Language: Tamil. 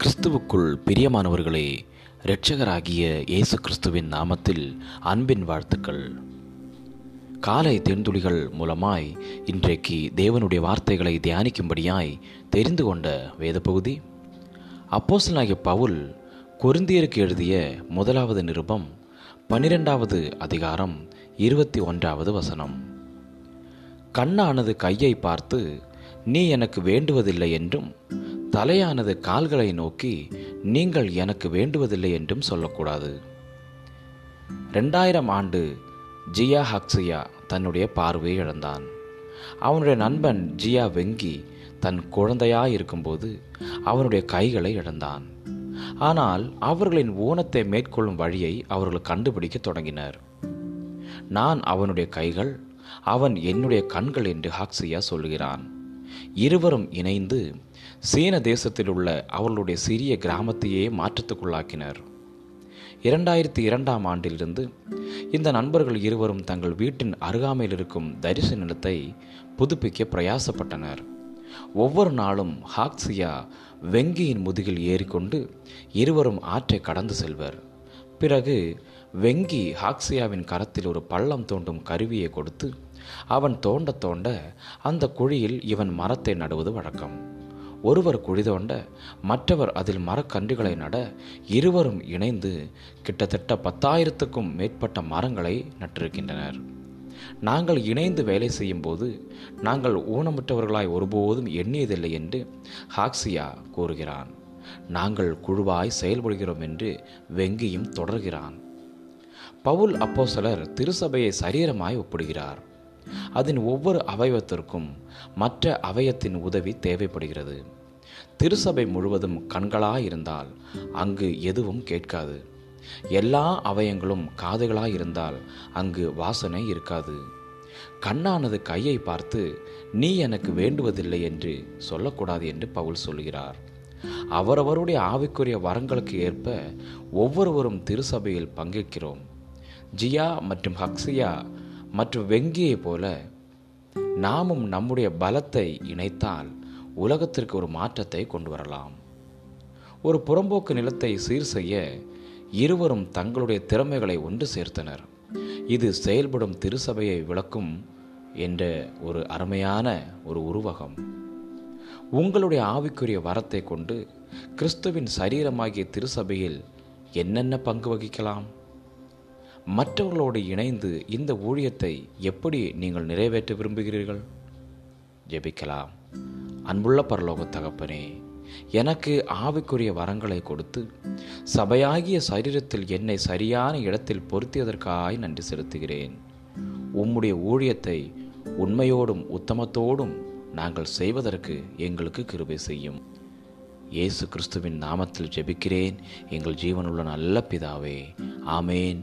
கிறிஸ்துவுக்குள் பிரியமானவர்களே, இரட்சகராகிய இயேசு கிறிஸ்துவின் நாமத்தில் அன்பின் வாழ்த்துக்கள். காலை தேன்துளிகள் மூலமாய் இன்றைக்கு தேவனுடைய வார்த்தைகளை தியானிக்கும்படியாய் தெரிந்து கொண்ட வேத பகுதி அப்போஸ்தலனாகிய பவுல் கொரிந்தியருக்கு எழுதிய முதலாவது நிருபம் 12வது அதிகாரம் 21வது வசனம். கண்ணானது கையை பார்த்து நீ எனக்கு வேண்டுவதில்லை என்றும், தலையானது கால்களை நோக்கி நீங்கள் எனக்கு வேண்டுவதில்லை என்றும் சொல்லக்கூடாது. 2000 ஆண்டு ஜியா ஹக்ஸியா தன்னுடைய பார்வையை இழந்தான். அவனுடைய நண்பன் ஜியா வெங்கி தன் குழந்தையாய் இருக்கும்போது அவனுடைய கைகளை இழந்தான். ஆனால் அவர்களின் ஊனத்தை மேற்கொள்ளும் வழியை அவர்கள் கண்டுபிடிக்க தொடங்கினர். நான் அவனுடைய கைகள், அவன் என்னுடைய கண்கள் என்று ஹக்ஸியா சொல்கிறான். இருவரும் இணைந்து சீன தேசத்தில் உள்ள அவர்களுடைய சிறிய கிராமத்தையே மாற்றத்துக்குள்ளாக்கினர். 2002ஆம் ஆண்டிலிருந்து இந்த நண்பர்கள் இருவரும் தங்கள் வீட்டின் அருகாமையில் இருக்கும் தரிசு நிலத்தை புதுப்பிக்க பிரயாசப்பட்டனர். ஒவ்வொரு நாளும் ஹாக்ஸியா வெங்கியின் முதுகில் ஏறிக்கொண்டு இருவரும் ஆற்றை கடந்து செல்வர். பிறகு வெங்கி ஹாக்ஸியாவின் கரத்தில் ஒரு பள்ளம் தோண்டும் கருவியை கொடுத்து அவன் தோண்ட தோண்ட அந்த குழியில் இவன் மரத்தை நடுவது வழக்கம். ஒருவர் குழி தோண்ட மற்றவர் அதில் மரக்கன்றுகளை நட இருவரும் இணைந்து கிட்டத்தட்ட 10,000க்கும் மேற்பட்ட மரங்களை நட்டிருக்கின்றனர். நாங்கள் இணைந்து வேலை செய்யும் போது நாங்கள் ஊனமுற்றவர்களாய் ஒருபோதும் எண்ணியதில்லை என்று ஹாக்ஸியா கூறுகிறான். நாங்கள் குழுவாய் செயல்படுகிறோம் என்று வெங்கியும் தொடர்கிறான். பவுல் அப்போஸ்தலர் திருச்சபையை சரீரமாய் ஒப்பிடுகிறார். அதன் ஒவ்வொரு அவயவத்திற்கும் மற்ற அவயத்தின் உதவி தேவைப்படுகிறது. திருச்சபை முழுவதும் கண்களாயிருந்தால் அங்கு எதுவும் கேட்காது. எல்லா அவயங்களும் காதுகளாயிருந்தால் அங்கு வாசனை இருக்காது. கண்ணானது கையை பார்த்து நீ எனக்கு வேண்டுவதில்லை என்று சொல்லக்கூடாது என்று பவுல் சொல்கிறார். அவரவருடைய ஆவிக்குரிய வரங்களுக்கு ஏற்ப ஒவ்வொருவரும் திருச்சபையில் பங்கேற்கிறோம். ஜியா மற்றும் ஹக்ஸியா மற்றும் வெங்கியை போல நாமும் நம்முடைய பலத்தை இணைத்தால் உலகத்திற்கு ஒரு மாற்றத்தை கொண்டு வரலாம். ஒரு புறம்போக்கு நிலத்தை சீர் செய்ய இருவரும் தங்களுடைய திறமைகளை ஒன்று சேர்த்தனர். இது செயல்படும் திருச்சபையை விளக்கும் என்ற ஒரு அருமையான ஒரு உருவகம். உங்களுடைய ஆவிக்குரிய வரத்தை கொண்டு கிறிஸ்துவின் சரீரமாகிய திருச்சபையில் என்னென்ன பங்கு வகிக்கலாம்? மற்றவர்களோடு இணைந்து இந்த ஊழியத்தை எப்படி நீங்கள் நிறைவேற்ற விரும்புகிறீர்கள்? ஜெபிக்கலாம். அன்புள்ள பரலோக தகப்பனே, எனக்கு ஆவிக்குரிய வரங்களை கொடுத்து சபையாகிய சரீரத்தில் என்னை சரியான இடத்தில் பொருத்தியதற்காய் நன்றி செலுத்துகிறேன். உம்முடைய ஊழியத்தை உண்மையோடும் உத்தமத்தோடும் நாங்கள் செய்வதற்கு எங்களுக்கு கிருபை செய்யும். இயேசு கிறிஸ்துவின் நாமத்தில் ஜெபிக்கிறேன் எங்கள் ஜீவனுள்ள நல்ல பிதாவே. ஆமேன்.